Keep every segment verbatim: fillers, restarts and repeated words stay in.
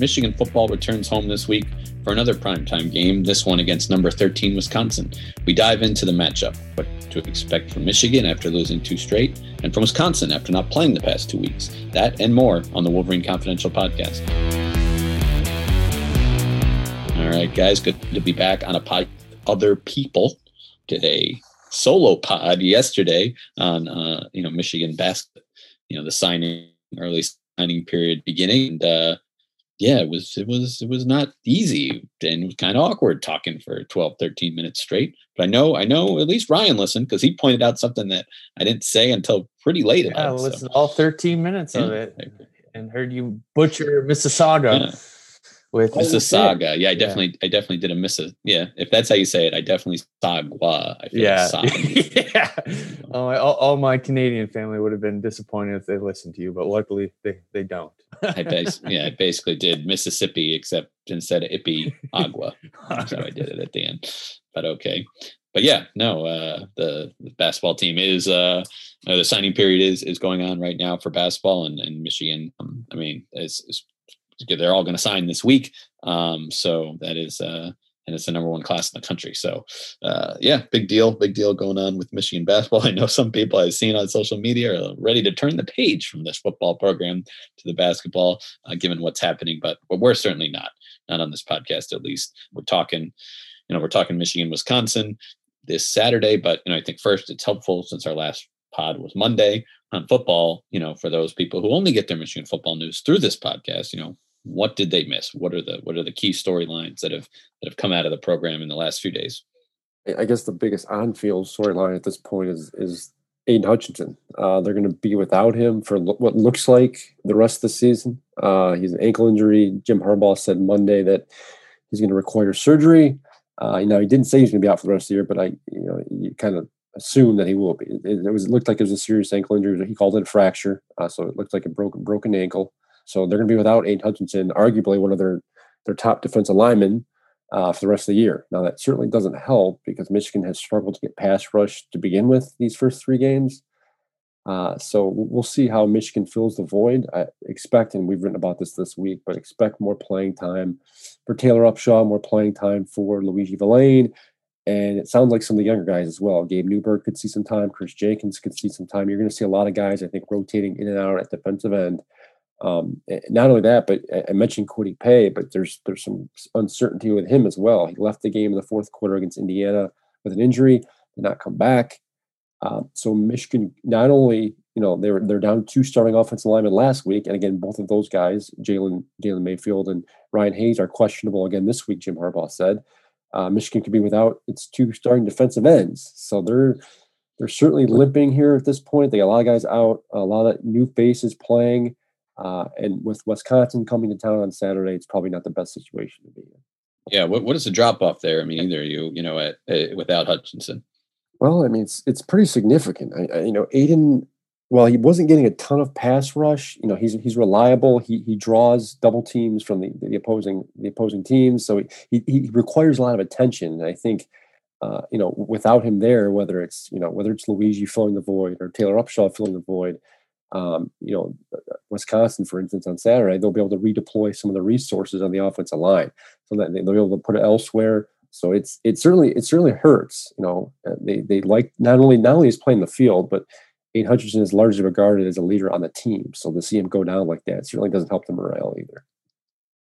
Michigan football returns home this week for another primetime game, this one against number thirteen, Wisconsin. We dive into the matchup, what to expect from Michigan after losing two straight, and from Wisconsin after not playing the past two weeks. That and more on the Wolverine Confidential Podcast. All right, guys, good to be back on a pod with other people today. Solo pod yesterday on, uh, you know, Michigan basketball, you know, the signing, early signing period beginning, and, uh, Yeah, it was it was it was not easy, and it was kind of awkward talking for twelve, thirteen minutes straight. But I know I know at least Ryan listened, because he pointed out something that I didn't say until pretty late. Yeah, I listened so. all thirteen minutes yeah. of it and heard you butcher Mississauga yeah. with Mississauga. Yeah, I definitely yeah. I definitely did a Missis. Yeah, if that's how you say it, I definitely sagwa. I feel yeah. Like yeah. Oh, my, all, all my Canadian family would have been disappointed if they listened to you, but luckily they they don't. I bas- yeah, I basically did Mississippi, except instead of ippy, agua. That's how I did it at the end. But okay. But yeah, no, uh, the, the basketball team is, uh, uh, the signing period is is going on right now for basketball, and, and Michigan, um, I mean, it's, it's, they're all going to sign this week. Um, so that is, uh, and it's the number one class in the country. So uh, yeah, big deal, big deal going on with Michigan basketball. I know some people I've seen on social media are ready to turn the page from this football program to the basketball, uh, given what's happening, but, but we're certainly not, not on this podcast. At least we're talking, you know, we're talking Michigan, Wisconsin this Saturday, but, you know, I think first it's helpful, since our last pod was Monday, on football, you know, for those people who only get their Michigan football news through this podcast, you know, what did they miss? What are the what are the key storylines that have that have come out of the program in the last few days? I guess the biggest on-field storyline at this point is is Aiden Hutchinson. Uh, they're going to be without him for lo- what looks like the rest of the season. Uh, he's an ankle injury. Jim Harbaugh said Monday that he's going to require surgery. Uh, you know, he didn't say he's going to be out for the rest of the year, but I, you know, you kind of assume that he will be. It, it was it looked like it was a serious ankle injury. He called it a fracture, uh, so it looked like a broken broken ankle. So they're going to be without Aiden Hutchinson, arguably one of their, their top defensive linemen uh, for the rest of the year. Now, that certainly doesn't help, because Michigan has struggled to get pass rush to begin with these first three games. Uh, so we'll see how Michigan fills the void. I expect, and we've written about this this week, but expect more playing time for Taylor Upshaw, more playing time for Luigi Vilain. And it sounds like some of the younger guys as well. Gabe Newberg could see some time. Chris Jenkins could see some time. You're going to see a lot of guys, I think, rotating in and out at defensive end. Um, not only that, but I mentioned Cody Pay, but there's there's some uncertainty with him as well. He left the game in the fourth quarter against Indiana with an injury, did not come back. Um, so Michigan, not only, you know, they're they're down two starting offensive linemen last week, and again, both of those guys, Jalen Jalen Mayfield and Ryan Hayes, are questionable again this week, Jim Harbaugh said. Uh, Michigan could be without its two starting defensive ends, so they're. They're certainly limping here at this point. They got a lot of guys out, a lot of new faces playing. Uh, and with Wisconsin coming to town on Saturday, it's probably not the best situation to be in. Yeah, what what is the drop off there? I mean, either you you know at, at, without Hutchinson. Well, I mean, it's it's pretty significant. I, I, you know, Aiden, while he wasn't getting a ton of pass rush, you know, he's he's reliable. He he draws double teams from the, the opposing the opposing teams, so he, he he requires a lot of attention. And I think, uh, you know, without him there, whether it's you know whether it's Luigi filling the void or Taylor Upshaw filling the void. Um, you know, Wisconsin, for instance, on Saturday, they'll be able to redeploy some of the resources on the offensive line, so that they'll be able to put it elsewhere So it's it certainly it certainly hurts. You know, they they like not only not only is playing the field, but Aiden Hutchinson is largely regarded as a leader on the team. So to see him go down like that certainly doesn't help the morale either.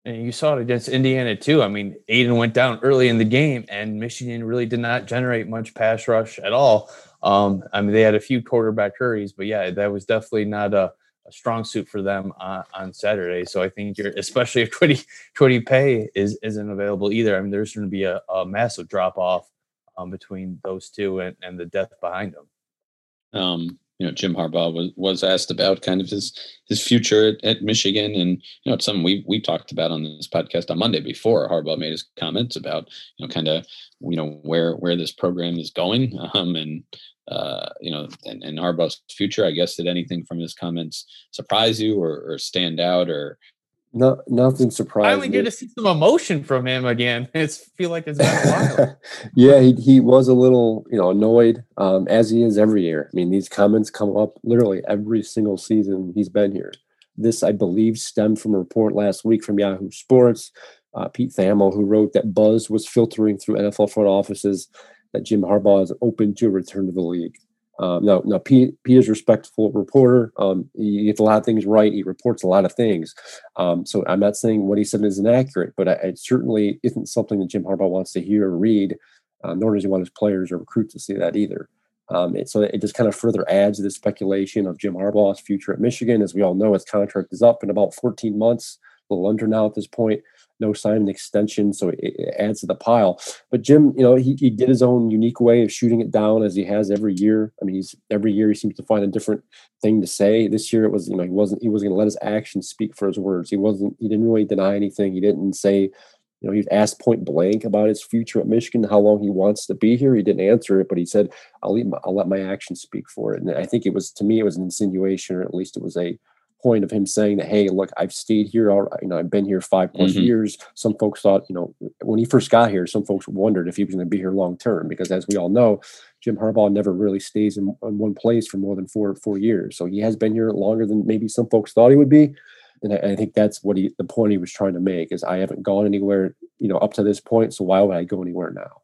And you saw it against Indiana too. I mean, Aiden went down early in the game, and Michigan really did not generate much pass rush at all. Um, I mean, they had a few quarterback hurries, but yeah, that was definitely not a, a strong suit for them on, on Saturday. So I think you're, especially if Cody, Cody Pay is, isn't available either. I mean, there's going to be a, a massive drop off um, between those two and, and the depth behind them. Um, You know, Jim Harbaugh was, was asked about kind of his his future at, at Michigan. And, you know, it's something we we talked about on this podcast on Monday before Harbaugh made his comments about, you know, kind of, you know, where where this program is going. Um, and, uh, you know, and, and Harbaugh's future, I guess, did anything from his comments surprise you or, or stand out or? No, nothing surprising. I only get to see some emotion from him again. It's feel like it's been a while. Yeah, he he was a little, you know, annoyed, um, as he is every year. I mean, these comments come up literally every single season he's been here. This, I believe, stemmed from a report last week from Yahoo Sports, uh, Pete Thamel, who wrote that buzz was filtering through N F L front offices that Jim Harbaugh is open to a return to the league. Um, no, no. Pete, Pete is a respectful reporter. Um, he gets a lot of things right. He reports a lot of things. Um, so I'm not saying what he said is inaccurate, but I, it certainly isn't something that Jim Harbaugh wants to hear or read, uh, nor does he want his players or recruits to see that either. Um, it, so it just kind of further adds to the speculation of Jim Harbaugh's future at Michigan. As we all know, his contract is up in about fourteen months, a little under now at this point. No sign an extension, so it, it adds to the pile. But Jim, you know, he, he did his own unique way of shooting it down as he has every year. I mean, he's every year he seems to find a different thing to say. This year it was, you know, he wasn't he wasn't going to let his actions speak for his words. He wasn't he didn't really deny anything. He didn't say, you know, he was asked point blank about his future at Michigan, how long he wants to be here. He didn't answer it, but he said, "I'll leave my, I'll let my actions speak for it." And I think it was to me it was an insinuation, or at least it was a point of him saying that, hey, look, I've stayed here, all right, you know, I've been here five plus mm-hmm. years. Some folks thought, you know, when he first got here, some folks wondered if he was going to be here long term, because as we all know, Jim Harbaugh never really stays in, in one place for more than four four years. So he has been here longer than maybe some folks thought he would be. And I, I think that's what he, the point he was trying to make is I haven't gone anywhere, you know, up to this point. So why would I go anywhere now?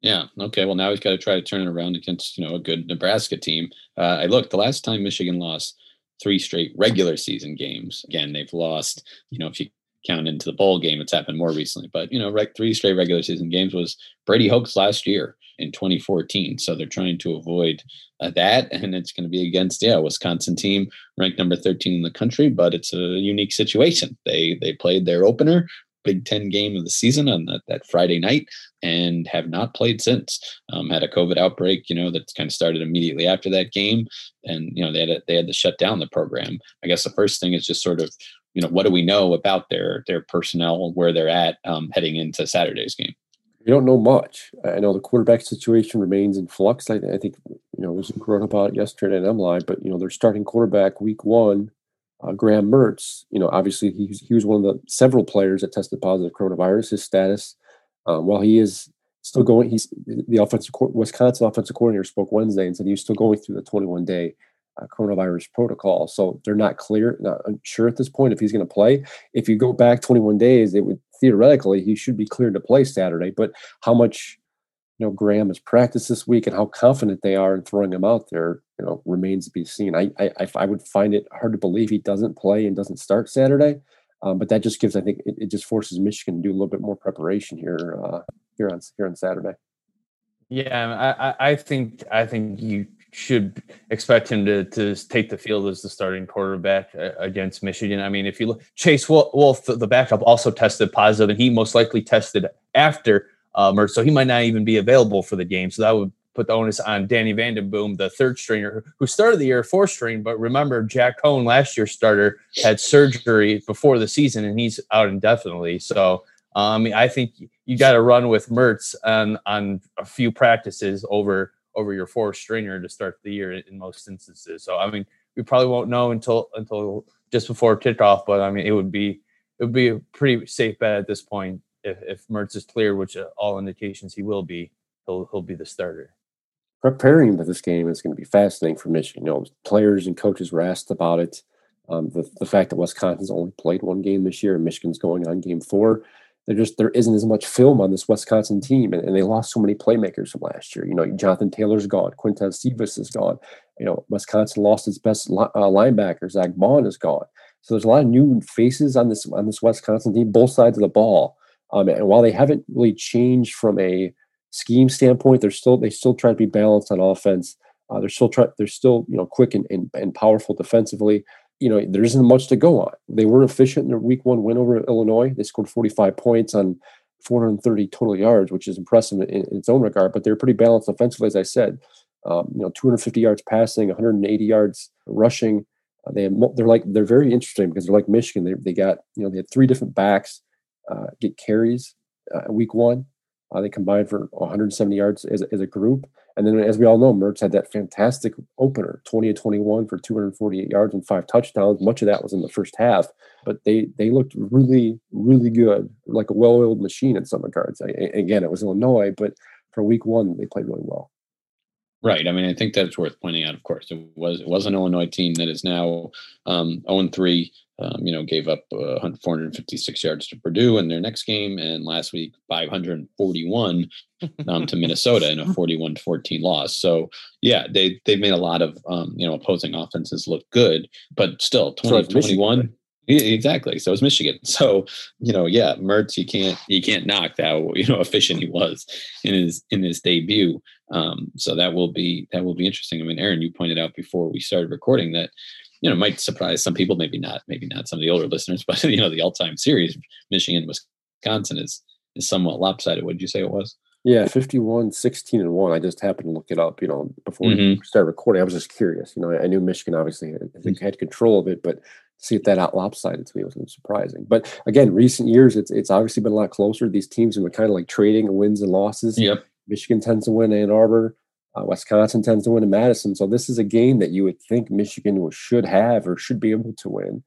Yeah. Okay. Well, now he's got to try to turn it around against, you know, a good Nebraska team. Uh, I looked, the last time Michigan lost three straight regular season games. Again, they've lost, you know, if you count into the bowl game, it's happened more recently, but, you know, right, three straight regular season games was Brady Hoke's last year in twenty fourteen. So they're trying to avoid uh, that. And it's going to be against, yeah, Wisconsin team ranked number thirteen in the country, but it's a unique situation. They, they played their opener Big Ten game of the season on that, that Friday night and have not played since. Um, had a COVID outbreak, you know, that kind of started immediately after that game. And, you know, they had, a, they had to shut down the program. I guess the first thing is just sort of, you know, what do we know about their, their personnel, where they're at um, heading into Saturday's game? We don't know much. I know the quarterback situation remains in flux. I, I think, you know, it was wrote about yesterday at M Live, but, you know, their starting quarterback week one, Uh, Graham Mertz, you know, obviously he, he was one of the several players that tested positive coronavirus. His status, um, while he is still going, he's the offensive Wisconsin offensive coordinator spoke Wednesday and said he's still going through the twenty-one day uh, coronavirus protocol. So they're not clear, not sure at this point if he's going to play. If you go back twenty-one days, it would theoretically he should be cleared to play Saturday. But how much, you know, Graham has practiced this week and how confident they are in throwing him out there, you know, remains to be seen. I I, I would find it hard to believe he doesn't play and doesn't start Saturday, um, but that just gives, I think, it, it just forces Michigan to do a little bit more preparation here uh, here on here on Saturday. Yeah, I I think I think you should expect him to to take the field as the starting quarterback against Michigan. I mean, if you look, Chase Wolf, the backup, also tested positive, and he most likely tested after. Um, or so he might not even be available for the game. So that would put the onus on Danny Vandenboom, the third stringer, who started the year fourth string. But remember, Jack Cohn, last year's starter, had surgery before the season, and he's out indefinitely. So um, I think you got to run with Mertz on, on a few practices over over your fourth stringer to start the year in most instances. So I mean, we probably won't know until until just before kickoff. But I mean, it would be it would be a pretty safe bet at this point. If, if Mertz is clear, which uh, all indications he will be, he'll he'll be the starter. Preparing for this game is going to be fascinating for Michigan. You know, players and coaches were asked about it. Um, the the fact that Wisconsin's only played one game this year and Michigan's going on game four, there just there isn't as much film on this Wisconsin team, and, and they lost so many playmakers from last year. You know, Jonathan Taylor's gone, Quinton Cephas is gone. You know, Wisconsin lost its best li- uh, linebacker, Zach Bond is gone. So there's a lot of new faces on this on this Wisconsin team, both sides of the ball. Um, and while they haven't really changed from a scheme standpoint, they're still they still try to be balanced on offense. Uh, they're still try, they're still you know quick and, and and powerful defensively. You know, there isn't much to go on. They were efficient in their week one win over Illinois. They scored forty-five points on four hundred thirty total yards, which is impressive in, in its own regard, but they're pretty balanced offensively, as I said. Um, you know, two hundred fifty yards passing, one hundred eighty yards rushing. Uh, they have, they're like, they're very interesting because they're like Michigan. They they got, you know, they had three different backs uh, get carries uh, week one. Uh, they combined for one hundred seventy yards as, as a group. And then, as we all know, Mertz had that fantastic opener, twenty to twenty-one for two hundred forty-eight yards and five touchdowns. Much of that was in the first half, but they they looked really, really good, like a well-oiled machine in some regards. I, again, it was Illinois, but for week one, they played really well. Right. I mean, I think that's worth pointing out, of course. It was it was an Illinois team that is now um, oh and three, um, you know, gave up uh, four hundred fifty-six yards to Purdue in their next game, and last week, five hundred forty-one um, to Minnesota in a forty-one to fourteen loss. So, yeah, they, they've made a lot of, um, you know, opposing offenses look good, but still, twenty to twenty-one. Exactly. So it's Michigan. So, you know, yeah, Mertz, you can't you can't knock how, you know, efficient he was in his in his debut. Um, so that will be that will be interesting. I mean, Aaron, you pointed out before we started recording that, you know, it might surprise some people, maybe not, maybe not some of the older listeners, but you know, the all-time series, Michigan, Wisconsin is is somewhat lopsided. What did you say it was? Yeah, fifty-one, sixteen, and one. I just happened to look it up, you know, before mm-hmm. we started recording. I was just curious. You know, I knew Michigan obviously had, mm-hmm. had control of it, but see if that out lopsided to me was surprising. But again, recent years, it's it's obviously been a lot closer. These teams were kind of like trading wins and losses. Yep. Michigan tends to win in Ann Arbor. Uh, Wisconsin tends to win in Madison. So this is a game that you would think Michigan should have or should be able to win.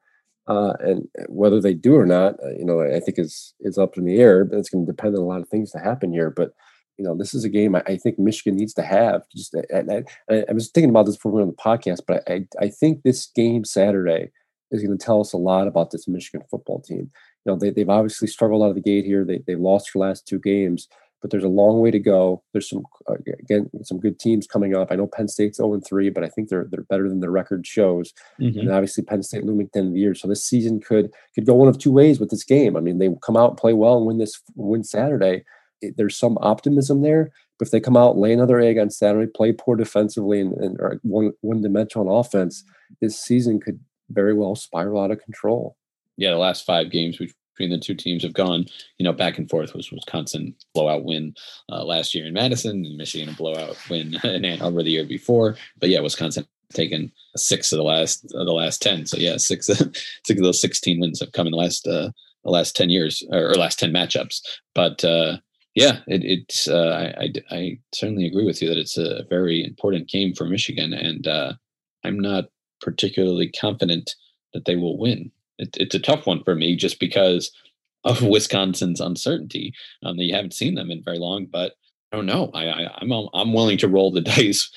Uh, and whether they do or not, uh, you know, I think is is up in the air. But it's going to depend on a lot of things to happen here. But you know, this is a game I, I think Michigan needs to have. Just I, I, I was thinking about this before we went on the podcast, but I I think this game Saturday is going to tell us a lot about this Michigan football team. You know, they they've obviously struggled out of the gate here. They they lost their last two games, but there's a long way to go. There's some uh, again some good teams coming up. I know Penn State's oh and three, but I think they're they're better than their record shows. Mm-hmm. And obviously Penn State looming at the end of the year, so this season could could go one of two ways with this game. I mean, they come out and play well and win this win Saturday. It, there's some optimism there, but if they come out, lay another egg on Saturday, play poor defensively, and, and are one one dimensional on offense, this season could very well spiral out of control. Yeah, the last five games between the two teams have gone, you know, back and forth. Was Wisconsin blowout win uh, last year in Madison, and Michigan a blowout win in Ann Arbor the year before. But yeah, Wisconsin taken six of the last uh, the last ten. So yeah, six six of those sixteen wins have come in the last uh, the last ten years or, or last ten matchups. But uh, yeah, it, it's uh, I, I I certainly agree with you that it's a very important game for Michigan, and uh, I'm not particularly confident that they will win. It, it's a tough one for me just because of Wisconsin's uncertainty. Um, that you haven't seen them in very long, but I don't know. I, I, I'm I'm willing to roll the dice,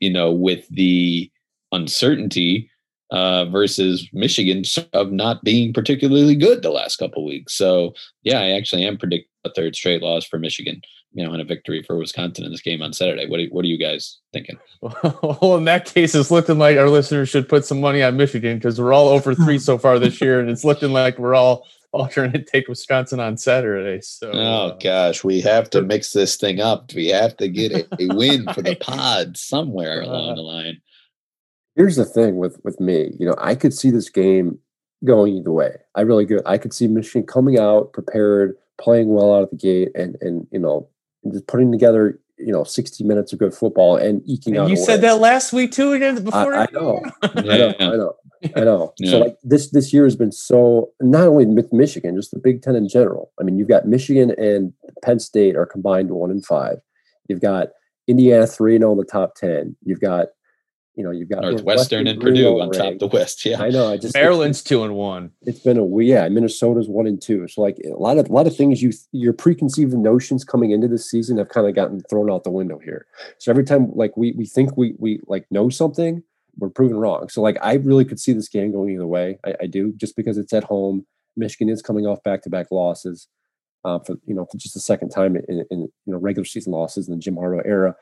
you know, with the uncertainty uh, versus Michigan of not being particularly good the last couple of weeks. So yeah, I actually am predicting a third straight loss for Michigan, you know, and a victory for Wisconsin in this game on Saturday. What are, what are you guys thinking? Well, in that case, it's looking like our listeners should put some money on Michigan because we're all over three so far this year, and it's looking like we're all, all trying to take Wisconsin on Saturday. So, oh, gosh, we have to mix this thing up. We have to get a, a win for the pod somewhere along the line. Here's the thing with, with me. You know, I could see this game going either way. I really could. I could see Michigan coming out prepared, playing well out of the gate, and, and you know, just putting together, you know, sixty minutes of good football and eking and out. You away. Said that last week too. Again, before I, I, know. Yeah. I know, I know, I know. Yeah. So like this, this year has been so, not only with Michigan, just the Big Ten in general. I mean, you've got Michigan and Penn State are combined one and five. You've got Indiana three and zero in the top ten. You've got, you know, you've got Northwestern and Purdue on top of the West. Yeah, I know. I just Maryland's two and one. It's been a yeah. Minnesota's one and two. So like a lot of a lot of things you your preconceived notions coming into this season have kind of gotten thrown out the window here. So every time like we we think we we like know something, we're proven wrong. So like I really could see this game going either way. I, I do, just because it's at home. Michigan is coming off back to back losses. uh, for, you know, for just the second time in, in you know, regular season losses in the Jim Harbaugh era.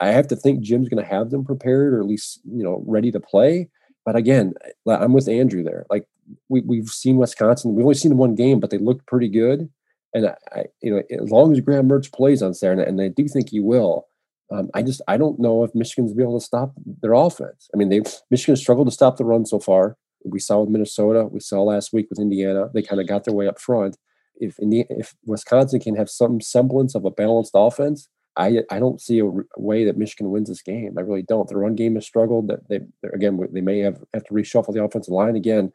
I have to think Jim's going to have them prepared, or at least, you know, ready to play. But again, I'm with Andrew there. Like we, we've seen Wisconsin, we've only seen them one game, but they looked pretty good. And I, you know, as long as Graham Mertz plays on Saturday, and I do think he will, um, I just, I don't know if Michigan's be able to stop their offense. I mean, they Michigan struggled to stop the run so far. We saw with Minnesota, we saw last week with Indiana, they kind of got their way up front. If Indiana, if Wisconsin can have some semblance of a balanced offense, I I don't see a re- way that Michigan wins this game. I really don't. Their run game has struggled. That they again they may have, have to reshuffle the offensive line again.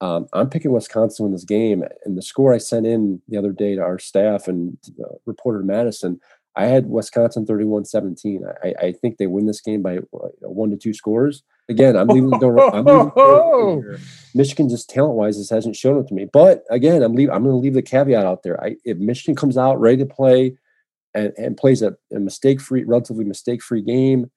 Um, I'm picking Wisconsin in this game, and the score I sent in the other day to our staff and uh, reporter Madison, I had Wisconsin thirty-one seventeen. I, I think they win this game by uh, one to two scores. Again, I'm leaving the door. I'm leaving the door here. Michigan just talent-wise just hasn't shown it to me. But again, I'm leave, I'm going to leave the caveat out there. I, if Michigan comes out ready to play and, and plays a, a mistake-free, relatively mistake-free game,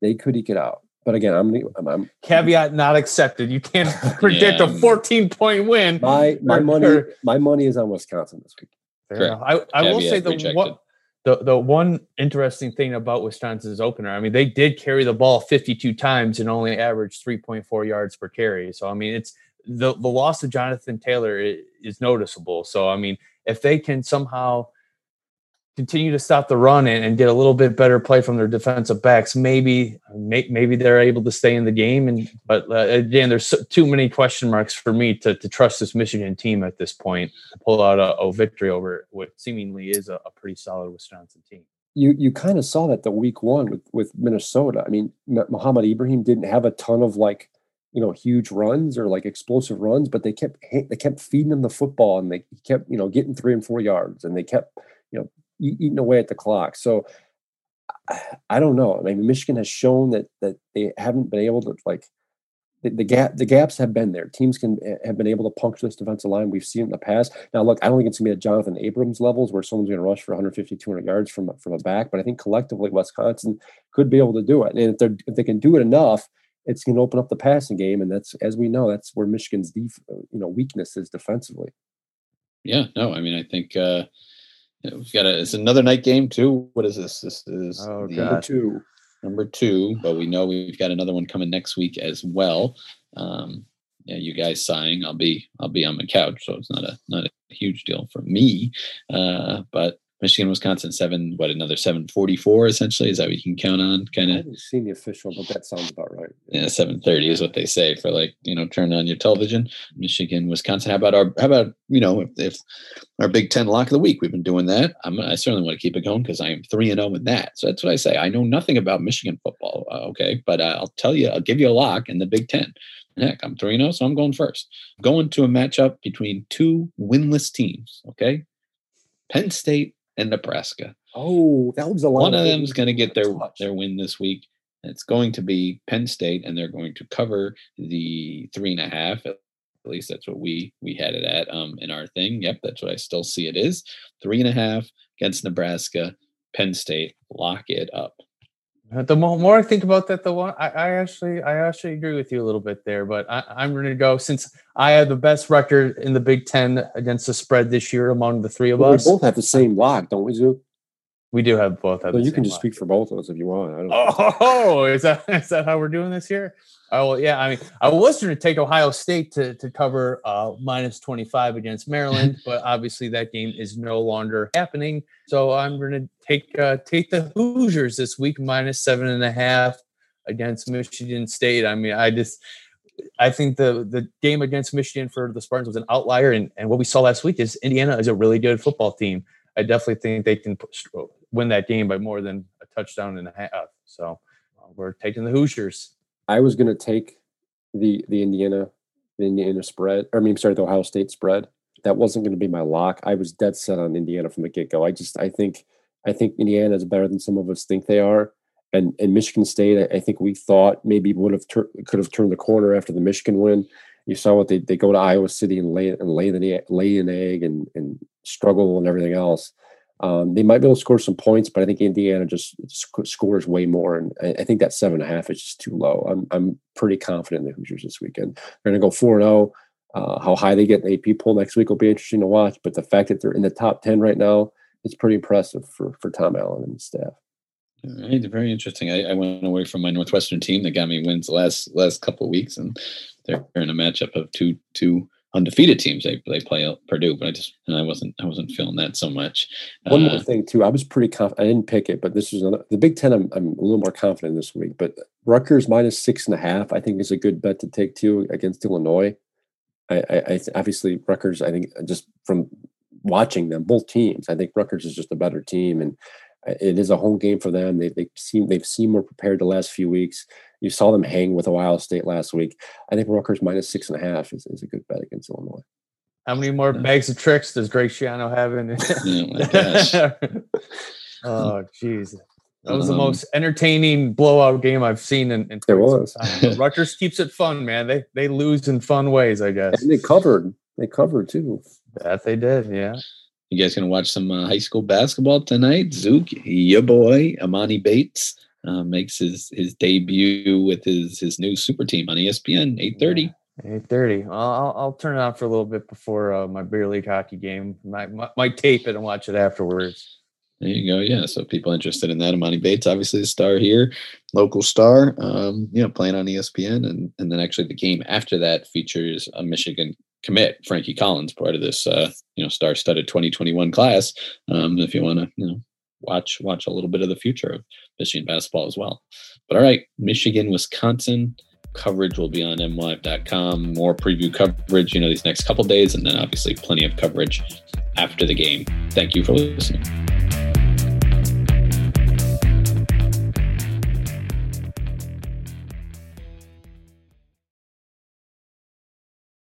they could eke it out. But again, I'm, I'm, I'm caveat not accepted. You can't predict yeah. a fourteen-point win. My my or, money or, my money is on Wisconsin this week. Fair I, I caveat will say the what, the the one interesting thing about Wisconsin's opener. I mean, they did carry the ball fifty-two times and only averaged three point four yards per carry. So I mean, it's the the loss of Jonathan Taylor is, is noticeable. So I mean, if they can somehow continue to stop the run and, and get a little bit better play from their defensive backs, maybe may, maybe they're able to stay in the game. And but uh, again, there's so, too many question marks for me to, to trust this Michigan team at this point to pull out a, a victory over what seemingly is a, a pretty solid Wisconsin team. You you kind of saw that the week one with, with Minnesota. I mean, Muhammad Ibrahim didn't have a ton of like, you know, huge runs or like explosive runs, but they kept they kept feeding him the football, and they kept, you know, getting three and four yards, and they kept, you know, eating away at the clock. So I don't know. I mean, Michigan has shown that that they haven't been able to, like, the, the gap. The gaps have been there. Teams can have been able to puncture this defensive line. We've seen it in the past. Now, look, I don't think it's going to be at Jonathan Abrams levels where someone's going to rush for one fifty, two hundred yards from from a back. But I think collectively, Wisconsin could be able to do it. And if they if they can do it enough, it's going to open up the passing game. And that's, as we know, that's where Michigan's def, you know weakness is defensively. Yeah. No. I mean, I think. Uh... We've got a, it's another night game too. What is this? This is oh, number two, number two, but we know we've got another one coming next week as well. Um, yeah, you guys sighing. I'll be, I'll be on my couch. So it's not a, not a huge deal for me. Uh, but Michigan, Wisconsin seven, what, another seven forty-four essentially? Is that what you can count on? Kind of. I haven't seen the official, but that sounds about right. Yeah. seven thirty is what they say for, like, you know, turn on your television. Michigan, Wisconsin. How about our, how about, you know, if, if our Big Ten lock of the week, we've been doing that. I'm, I certainly want to keep it going because I am three and oh in that. So that's what I say. I know nothing about Michigan football. Uh, okay. But uh, I'll tell you, I'll give you a lock in the Big Ten. Heck, I'm three and oh. So I'm going first. I'm going to a matchup between two winless teams. Okay. Penn State and Nebraska. Oh, that was a lot. One of them is going to get their, their win this week. It's going to be Penn State, and they're going to cover the three and a half. At least that's what we we had it at um, in our thing. Yep, that's what I still see it is. Three and a half against Nebraska. Penn State, lock it up. The more I think about that, the one I, I actually I actually agree with you a little bit there, but I, I'm going to go since I have the best record in the Big Ten against the spread this year among the three of well, us. We both have the same lock, don't we, Zoo? We do have both. Have well, the you same can just lock. Speak for both of us if you want. I don't oh, oh, is that is that how we're doing this here? Oh, yeah. I mean, I was going to take Ohio State to to cover uh, minus twenty-five against Maryland, but obviously that game is no longer happening. So I'm going to take uh, take the Hoosiers this week, minus seven and a half against Michigan State. I mean, I just I think the the game against Michigan for the Spartans was an outlier, and and what we saw last week is Indiana is a really good football team. I definitely think they can push, win that game by more than a touchdown and a half. So uh, we're taking the Hoosiers. I was going to take the the Indiana the Indiana spread. Or I mean, sorry, the Ohio State spread. That wasn't going to be my lock. I was dead set on Indiana from the get go. I just I think I think Indiana is better than some of us think they are, and and Michigan State. I, I think we thought maybe would have tur- could have turned the corner after the Michigan win. You saw what they they go to Iowa City and lay and lay the lay an egg and and struggle and everything else. Um, they might be able to score some points, but I think Indiana just sc- scores way more. And I, I think that seven and a half is just too low. I'm I'm pretty confident in the Hoosiers this weekend. They're going to go four and oh. Uh, how high they get in the A P poll next week will be interesting to watch. But the fact that they're in the top ten right now, it's pretty impressive for, for Tom Allen and his staff. All right, very interesting. I, I went away from my Northwestern team that got me wins the last last couple of weeks, and they're in a matchup of two two undefeated teams. They they play Purdue, but I just and I wasn't I wasn't feeling that so much. One uh, more thing too, I was pretty confident. I didn't pick it, but this is another, the Big Ten. I'm I'm a little more confident this week. But Rutgers minus six and a half, I think, is a good bet to take too against Illinois. I, I, I obviously Rutgers. I think just from watching them, both teams, I think Rutgers is just a better team and. It is a home game for them. They they seem they've seemed more prepared the last few weeks. You saw them hang with Ohio State last week. I think Rutgers minus six and a half is, is a good bet against Illinois. How many more yeah. bags of tricks does Greg Schiano have in it? Yeah, oh, jeez. That was um, the most entertaining blowout game I've seen in, in there was. Time. Rutgers keeps it fun, man. They they lose in fun ways, I guess. And they covered. They covered, too. That they did, yeah. You guys going to watch some uh, high school basketball tonight? Zook, your boy, Imani Bates, uh, makes his, his debut with his, his new super team on E S P N, eight thirty. Yeah, eight thirty. Well, I'll, I'll turn it on for a little bit before uh, my beer league hockey game. Might, might tape it and watch it afterwards. There you go. Yeah, so people interested in that. Imani Bates, obviously the star here, local star, um, you know, playing on E S P N. And, and then actually the game after that features a Michigan commit, Frankie Collins, part of this uh you know star-studded twenty twenty-one class. Um if you want to you know watch watch a little bit of the future of Michigan basketball as well. But all right, Michigan Wisconsin coverage will be on m live dot com. More preview coverage you know these next couple days, and then obviously plenty of coverage after the game. Thank you for listening.